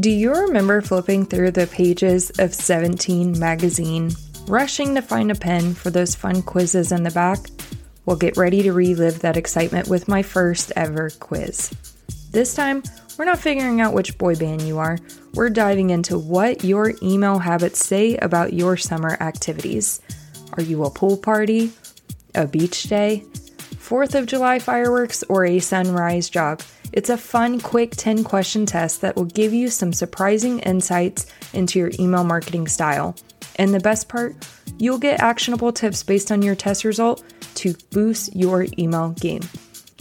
Do you remember flipping through the pages of 17 magazine, rushing to find a pen for those fun quizzes in the back? Well, get ready to relive that excitement with my first ever quiz. This time, we're not figuring out which boy band you are. We're diving into what your email habits say about your summer activities. Are you a pool party, a beach day, 4th of July fireworks, or a sunrise jog? It's a fun, quick 10-question test that will give you some surprising insights into your email marketing style. And the best part, you'll get actionable tips based on your test result to boost your email game.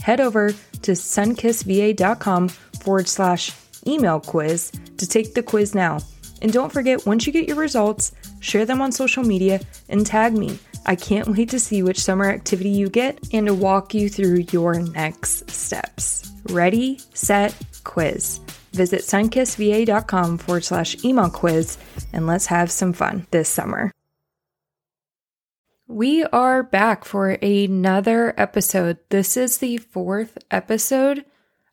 Head over to sunkissedva.com/email quiz to take the quiz now. And don't forget, once you get your results, share them on social media and tag me. I can't wait to see which summer activity you get and to walk you through your next steps. Ready, set, quiz. Visit sunkissedva.com/email quiz and let's have some fun this summer. We are back for another episode. This is the 4th episode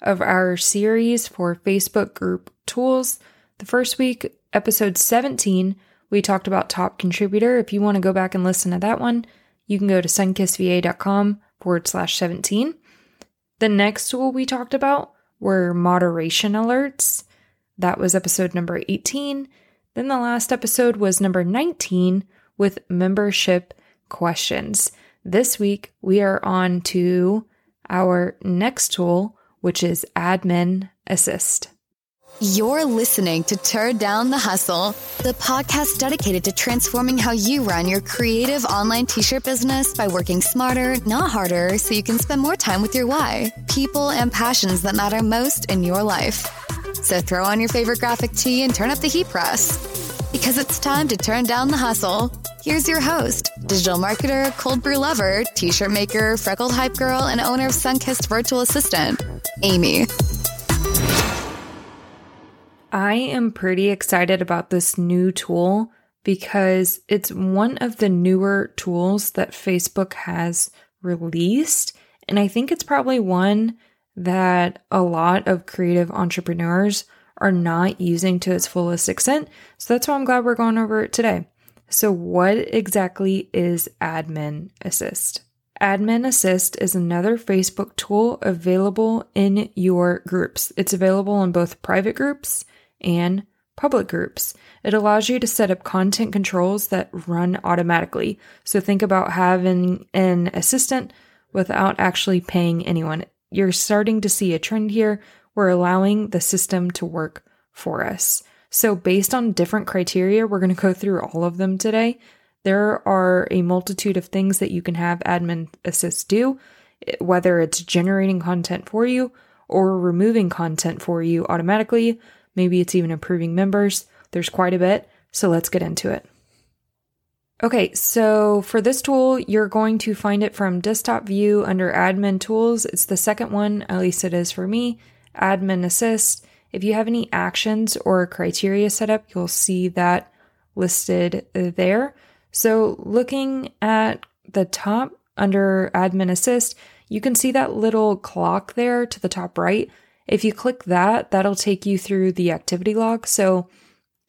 of our series for Facebook group tools. The first week, episode 17, we talked about top contributor. If you want to go back and listen to that one, you can go to sunkissedva.com/17. The next tool we talked about were moderation alerts. That was episode number 18. Then the last episode was number 19 with membership questions. This week, we are on to our next tool, which is Admin Assist. You're listening to Turn Down the Hustle, the podcast dedicated to transforming how you run your creative online t-shirt business by working smarter, not harder, so you can spend more time with your why, people, and passions that matter most in your life. So throw on your favorite graphic tee and turn up the heat press, because it's time to turn down the hustle. Here's your host, digital marketer, cold brew lover, t-shirt maker, freckled hype girl, and owner of Sunkissed Virtual Assistant, Amy. I am pretty excited about this new tool because it's one of the newer tools that Facebook has released. And I think it's probably one that a lot of creative entrepreneurs are not using to its fullest extent. So that's why I'm glad we're going over it today. So what exactly is Admin Assist? Admin Assist is another Facebook tool available in your groups. It's available in both private groups and public groups. It allows you to set up content controls that run automatically. So think about having an assistant without actually paying anyone. You're starting to see a trend here. We're allowing the system to work for us. So based on different criteria, we're going to go through all of them today. There are a multitude of things that you can have Admin Assist do, whether it's generating content for you or removing content for you automatically. Maybe it's even approving members. There's quite a bit, so let's get into it. Okay, so for this tool, you're going to find it from desktop view under Admin Tools. It's the second one, at least it is for me, Admin Assist. If you have any actions or criteria set up, you'll see that listed there. So looking at the top under Admin Assist, you can see that little clock there to the top right. If you click that, that'll take you through the activity log. So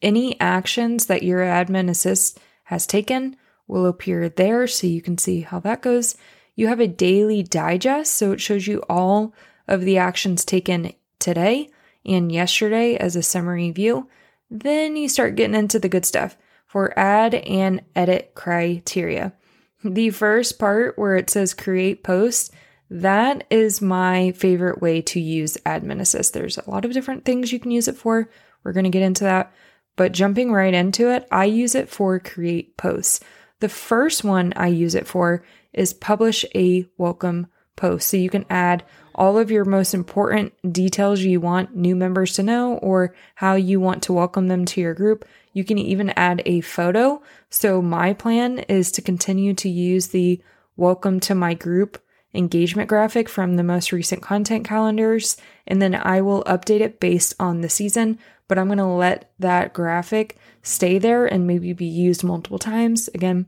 any actions that your Admin Assist has taken will appear there, so you can see how that goes. You have a daily digest, so it shows you all of the actions taken today and yesterday as a summary view. Then you start getting into the good stuff for add and edit criteria. The first part where it says create posts, that is my favorite way to use Admin Assist. There's a lot of different things you can use it for. We're going to get into that, but jumping right into it, I use it for create posts. The first one I use it for is publish a welcome post. So you can add all of your most important details you want new members to know or how you want to welcome them to your group. You can even add a photo. So my plan is to continue to use the welcome to my group engagement graphic from the most recent content calendars, and then I will update it based on the season, but I'm going to let that graphic stay there and maybe be used multiple times, again,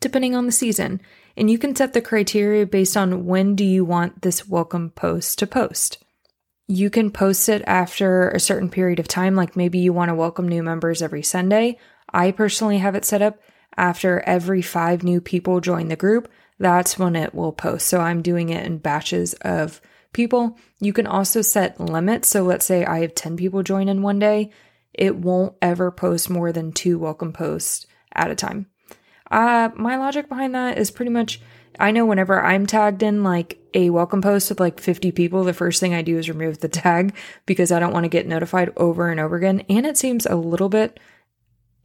depending on the season. And you can set the criteria based on when do you want this welcome post to post. You can post it after a certain period of time, like maybe you want to welcome new members every Sunday. I personally have it set up after every 5 new people join the group, that's when it will post. So I'm doing it in batches of people. You can also set limits. So let's say I have 10 people join in one day. It won't ever post more than 2 welcome posts at a time. My logic behind that is pretty much, I know whenever I'm tagged in like a welcome post with like 50 people, the first thing I do is remove the tag because I don't want to get notified over and over again. And it seems a little bit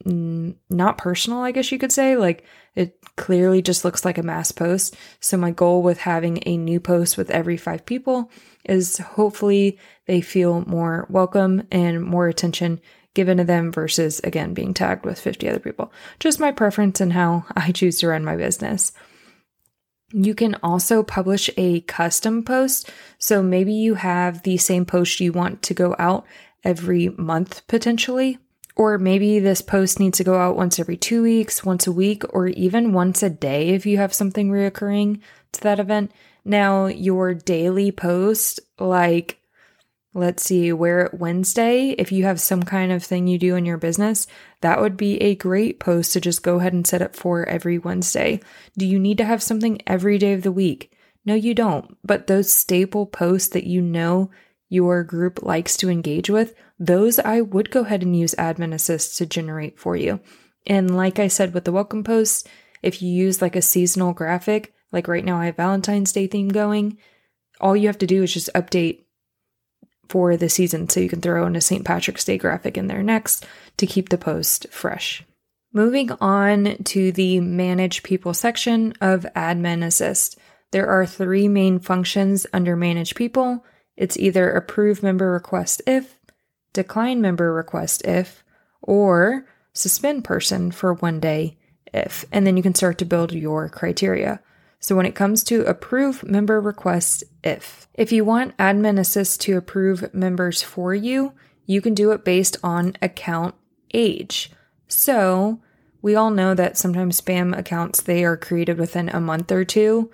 not personal, I guess you could say. Like it clearly just looks like a mass post. So my goal with having a new post with every 5 people is hopefully they feel more welcome and more attention given to them versus again being tagged with 50 other people. Just my preference and how I choose to run my business. You can also publish a custom post. So maybe you have the same post you want to go out every month potentially. Or maybe this post needs to go out once every 2 weeks, once a week, or even once a day if you have something reoccurring to that event. Now, your daily post, like, let's see, Wear It Wednesday, if you have some kind of thing you do in your business, that would be a great post to just go ahead and set up for every Wednesday. Do you need to have something every day of the week? No, you don't. But those staple posts that you know your group likes to engage with, those I would go ahead and use Admin Assist to generate for you. And like I said, with the welcome posts, if you use like a seasonal graphic, like right now I have Valentine's Day theme going, all you have to do is just update for the season. So you can throw in a St. Patrick's Day graphic in there next to keep the post fresh. Moving on to the Manage People section of Admin Assist. There are 3 main functions under Manage People. It's either Approve Member Request If, Decline Member Request If, or Suspend Person for one day if, and then you can start to build your criteria. So when it comes to Approve Member Request if you want Admin Assist to approve members for you, you can do it based on account age. So we all know that sometimes spam accounts, they are created within a month or 2.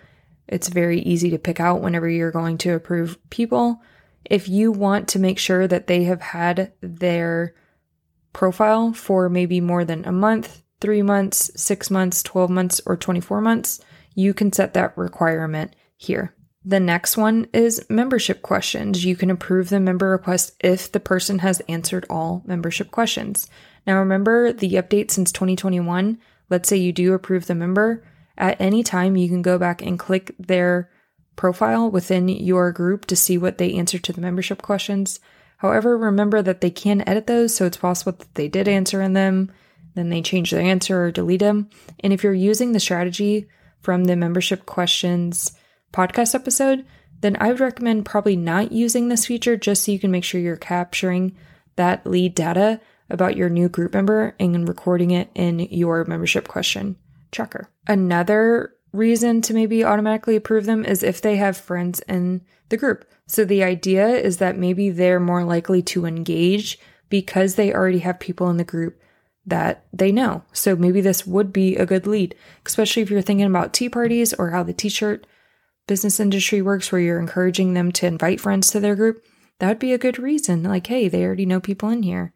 It's very easy to pick out whenever you're going to approve people. If you want to make sure that they have had their profile for maybe more than a month, 3 months, 6 months, 12 months, or 24 months, you can set that requirement here. The next one is membership questions. You can approve the member request if the person has answered all membership questions. Now remember the update since 2021. Let's say you do approve the member. At any time, you can go back and click their profile within your group to see what they answered to the membership questions. However, remember that they can edit those, so it's possible that they did answer in them, then they change their answer or delete them. And if you're using the strategy from the membership questions podcast episode, then I would recommend probably not using this feature just so you can make sure you're capturing that lead data about your new group member and recording it in your membership question tracker. Another reason to maybe automatically approve them is if they have friends in the group. So the idea is that maybe they're more likely to engage because they already have people in the group that they know. So maybe this would be a good lead, especially if you're thinking about tea parties or how the t-shirt business industry works, where you're encouraging them to invite friends to their group. That would be a good reason. Like, hey, they already know people in here.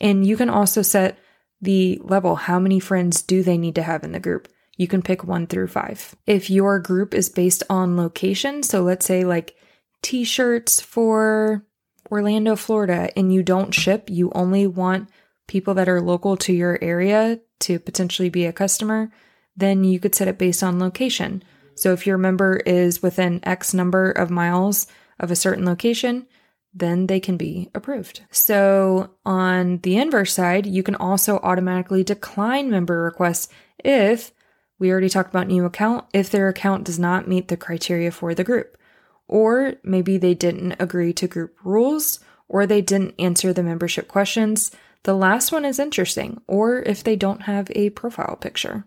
And you can also set the level. How many friends do they need to have in the group? You can pick 1 through 5. If your group is based on location, so let's say like t-shirts for Orlando, Florida, and you don't ship, you only want people that are local to your area to potentially be a customer, then you could set it based on location. So if your member is within X number of miles of a certain location, then they can be approved. So on the inverse side, you can also automatically decline member requests if, we already talked about new account, if their account does not meet the criteria for the group, or maybe they didn't agree to group rules, or they didn't answer the membership questions. The last one is interesting, or if they don't have a profile picture.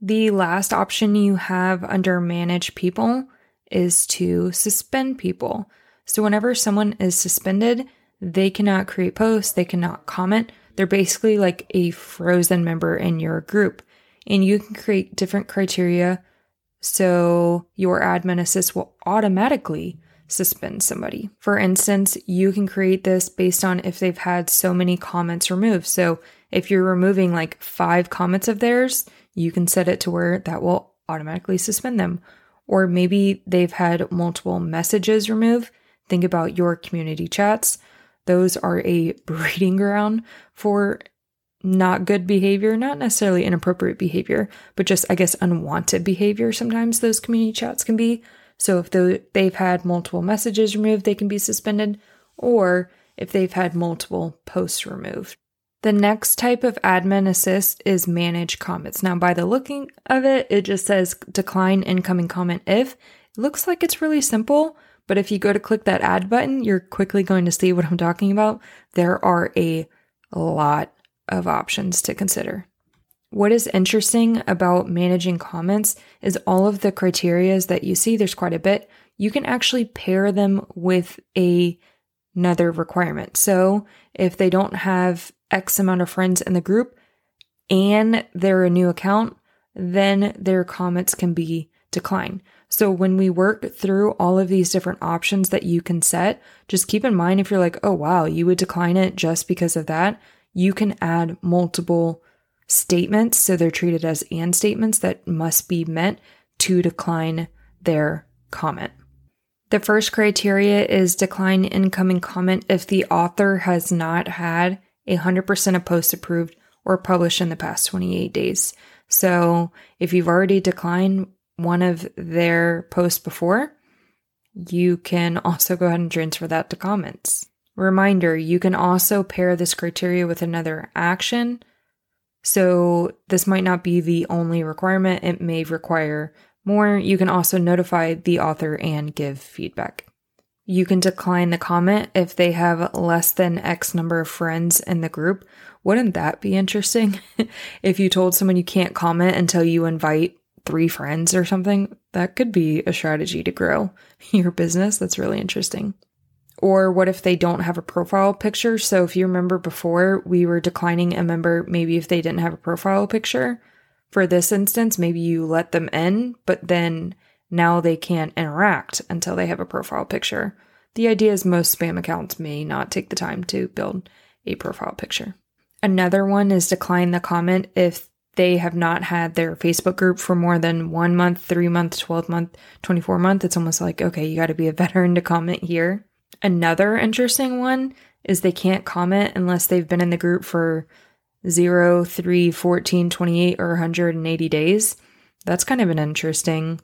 The last option you have under Manage People is to suspend people. So whenever someone is suspended, they cannot create posts, they cannot comment. They're basically like a frozen member in your group. And you can create different criteria so your Admin Assist will automatically suspend somebody. For instance, you can create this based on if they've had so many comments removed. So if you're removing like 5 comments of theirs, you can set it to where that will automatically suspend them. Or maybe they've had multiple messages removed. Think about your community chats. Those are a breeding ground for not good behavior, not necessarily inappropriate behavior, but just, I guess, unwanted behavior. Sometimes those community chats can be. So if they've had multiple messages removed, they can be suspended, or if they've had multiple posts removed. The next type of admin assist is manage comments. Now, by the looking of it, it just says decline incoming comment if. It looks like it's really simple, but if you go to click that add button, you're quickly going to see what I'm talking about. There are a lot of options to consider. What is interesting about managing comments is all of the criteria that you see, there's quite a bit, you can actually pair them with another requirement. So if they don't have X amount of friends in the group and they're a new account, then their comments can be declined. So when we work through all of these different options that you can set, just keep in mind if you're like, oh wow, you would decline it just because of that, you can add multiple statements, so they're treated as and statements that must be met to decline their comment. The first criteria is decline incoming comment if the author has not had 100% of posts approved or published in the past 28 days. So if you've already declined one of their posts before, you can also go ahead and transfer that to comments. Reminder, you can also pair this criteria with another action. So this might not be the only requirement. It may require more. You can also notify the author and give feedback. You can decline the comment if they have less than X number of friends in the group. Wouldn't that be interesting? If you told someone you can't comment until you invite 3 friends or something, that could be a strategy to grow your business. That's really interesting. Or what if they don't have a profile picture? So if you remember before, we were declining a member, maybe if they didn't have a profile picture. For this instance, maybe you let them in, but then now they can't interact until they have a profile picture. The idea is most spam accounts may not take the time to build a profile picture. Another one is decline the comment if they have not had their Facebook group for more than 1 month, 3 months, 12 month, 24 month. It's almost like, okay, you got to be a veteran to comment here. Another interesting one is they can't comment unless they've been in the group for 0, 3, 14, 28, or 180 days. That's kind of an interesting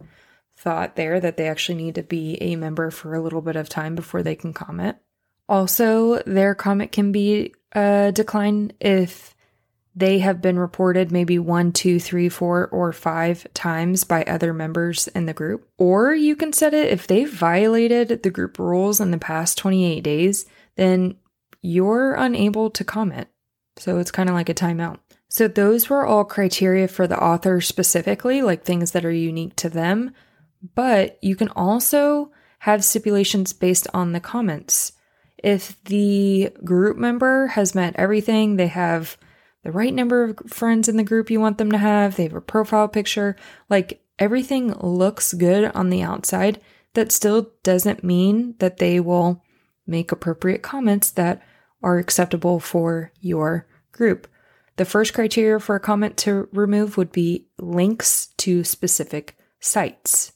thought there that they actually need to be a member for a little bit of time before they can comment. Also, their comment can be declined if they have been reported maybe 1, 2, 3, 4, or 5 times by other members in the group. Or you can set it if they've violated the group rules in the past 28 days, then you're unable to comment. So it's kind of like a timeout. So those were all criteria for the author specifically, like things that are unique to them. But you can also have stipulations based on the comments. If the group member has met everything, they have the right number of friends in the group you want them to have, they have a profile picture, like everything looks good on the outside, that still doesn't mean that they will make appropriate comments that are acceptable for your group. The first criteria for a comment to remove would be links to specific sites.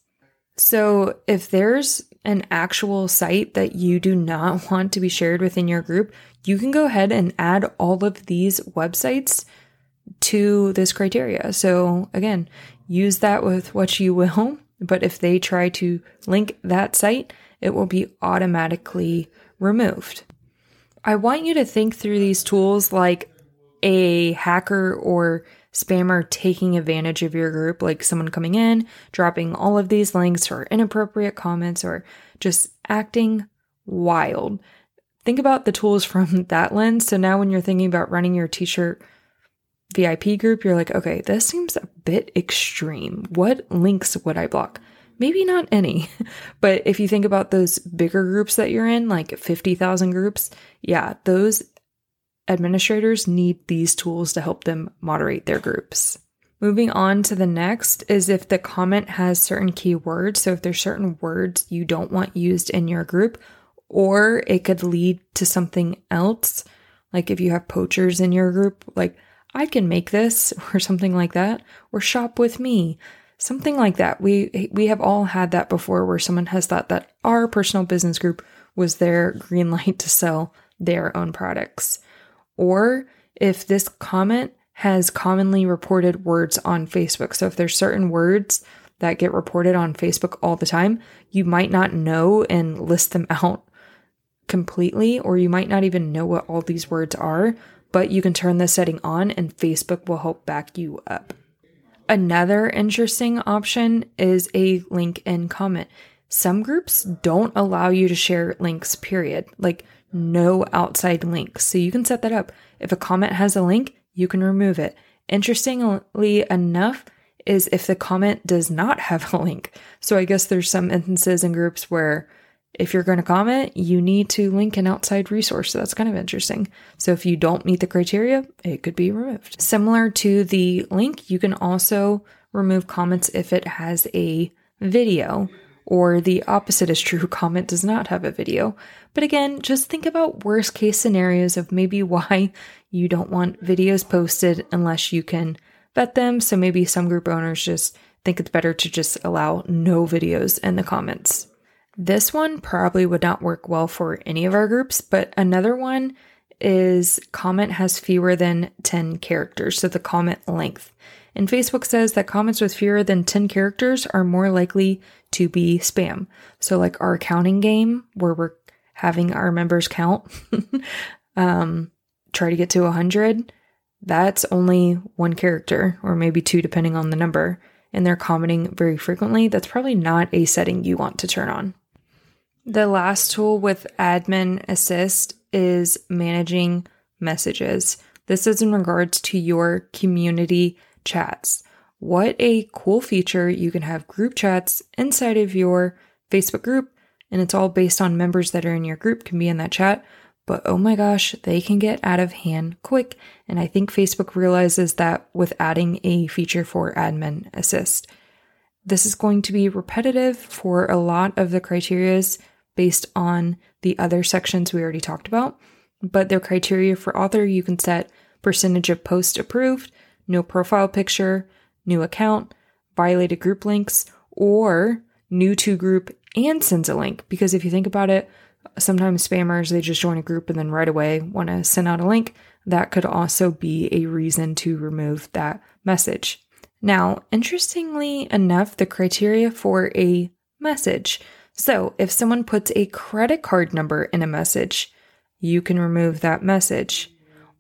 So if there's an actual site that you do not want to be shared within your group, you can go ahead and add all of these websites to this criteria. So again, use that with what you will, but if they try to link that site, it will be automatically removed. I want you to think through these tools like a hacker or spammer taking advantage of your group, like someone coming in, dropping all of these links or inappropriate comments or just acting wild. Think about the tools from that lens. So now when you're thinking about running your t-shirt VIP group, you're like, okay, this seems a bit extreme. What links would I block? Maybe not any, but if you think about those bigger groups that you're in, like 50,000 groups, yeah, those administrators need these tools to help them moderate their groups. Moving on to the next is if the comment has certain keywords. So if there's certain words you don't want used in your group, or it could lead to something else. Like if you have poachers in your group, like I can make this or something like that, or shop with me, something like that. We have all had that before where someone has thought that our personal business group was their green light to sell their own products. Or if this comment has commonly reported words on Facebook. So if there's certain words that get reported on Facebook all the time, you might not know and list them out completely, or you might not even know what all these words are, but you can turn this setting on and Facebook will help back you up. Another interesting option is a link in comment. Some groups don't allow you to share links, period. Like no outside links. So you can set that up. If a comment has a link, you can remove it. Interestingly enough is if the comment does not have a link. So I guess there's some instances in groups where if you're going to comment, you need to link an outside resource. So that's kind of interesting. So if you don't meet the criteria, it could be removed. Similar to the link, you can also remove comments if it has a video, or the opposite is true, comment does not have a video. But again, just think about worst case scenarios of maybe why you don't want videos posted unless you can vet them. So maybe some group owners just think it's better to just allow no videos in the comments. This one probably would not work well for any of our groups, but another one is comment has fewer than 10 characters, so the comment length. And Facebook says that comments with fewer than 10 characters are more likely to be spam. So like our counting game where we're having our members count, try to get to 100, that's only one character or maybe two depending on the number. And they're commenting very frequently. That's probably not a setting you want to turn on. The last tool with Admin Assist is managing messages. This is in regards to your community chats. What a cool feature. You can have group chats inside of your Facebook group, and it's all based on members that are in your group can be in that chat. But oh my gosh, they can get out of hand quick. And I think Facebook realizes that with adding a feature for Admin Assist. This is going to be repetitive for a lot of the criterias based on the other sections we already talked about. But their criteria for author, you can set percentage of posts approved, no profile picture, new account, violated group links, or new to group and sends a link. Because if you think about it, sometimes spammers, they just join a group and then right away want to send out a link. That could also be a reason to remove that message. Now, interestingly enough, the criteria for a message. So if someone puts a credit card number in a message, you can remove that message.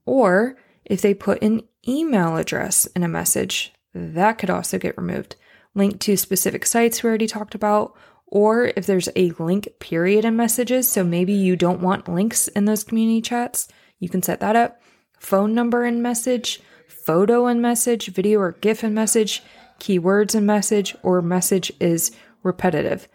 Or if they put an email address in a message, that could also get removed. Link to specific sites we already talked about, or if there's a link period in messages, so maybe you don't want links in those community chats, you can set that up. Phone number in message, photo in message, video or GIF in message, keywords in message, or message is repetitive.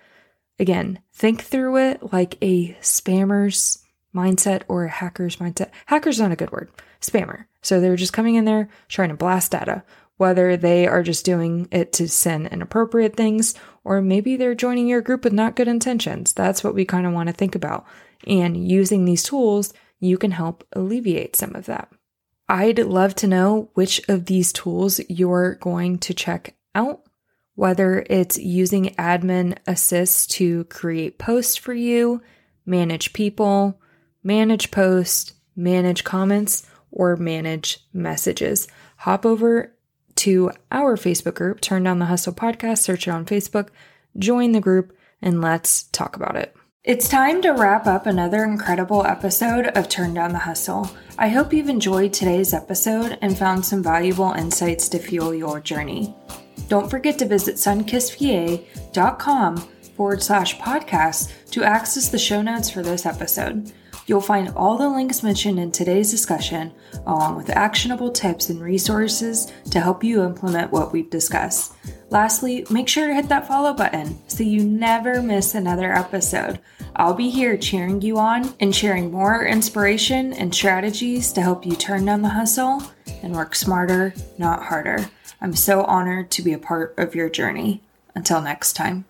Again, think through it like a spammer's mindset or a hacker's mindset. Hacker's not a good word. Spammer. So they're just coming in there trying to blast data, whether they are just doing it to send inappropriate things, or maybe they're joining your group with not good intentions. That's what we kind of want to think about. And using these tools, you can help alleviate some of that. I'd love to know which of these tools you're going to check out, whether it's using Admin Assist to create posts for you, manage people, manage posts, manage comments, or manage messages. Hop over to our Facebook group, Turn Down the Hustle Podcast, search it on Facebook, join the group, and let's talk about it. It's time to wrap up another incredible episode of Turn Down the Hustle. I hope you've enjoyed today's episode and found some valuable insights to fuel your journey. Don't forget to visit sunkissedva.com/podcast to access the show notes for this episode. You'll find all the links mentioned in today's discussion, along with actionable tips and resources to help you implement what we've discussed. Lastly, make sure to hit that follow button so you never miss another episode. I'll be here cheering you on and sharing more inspiration and strategies to help you turn down the hustle and work smarter, not harder. I'm so honored to be a part of your journey. Until next time.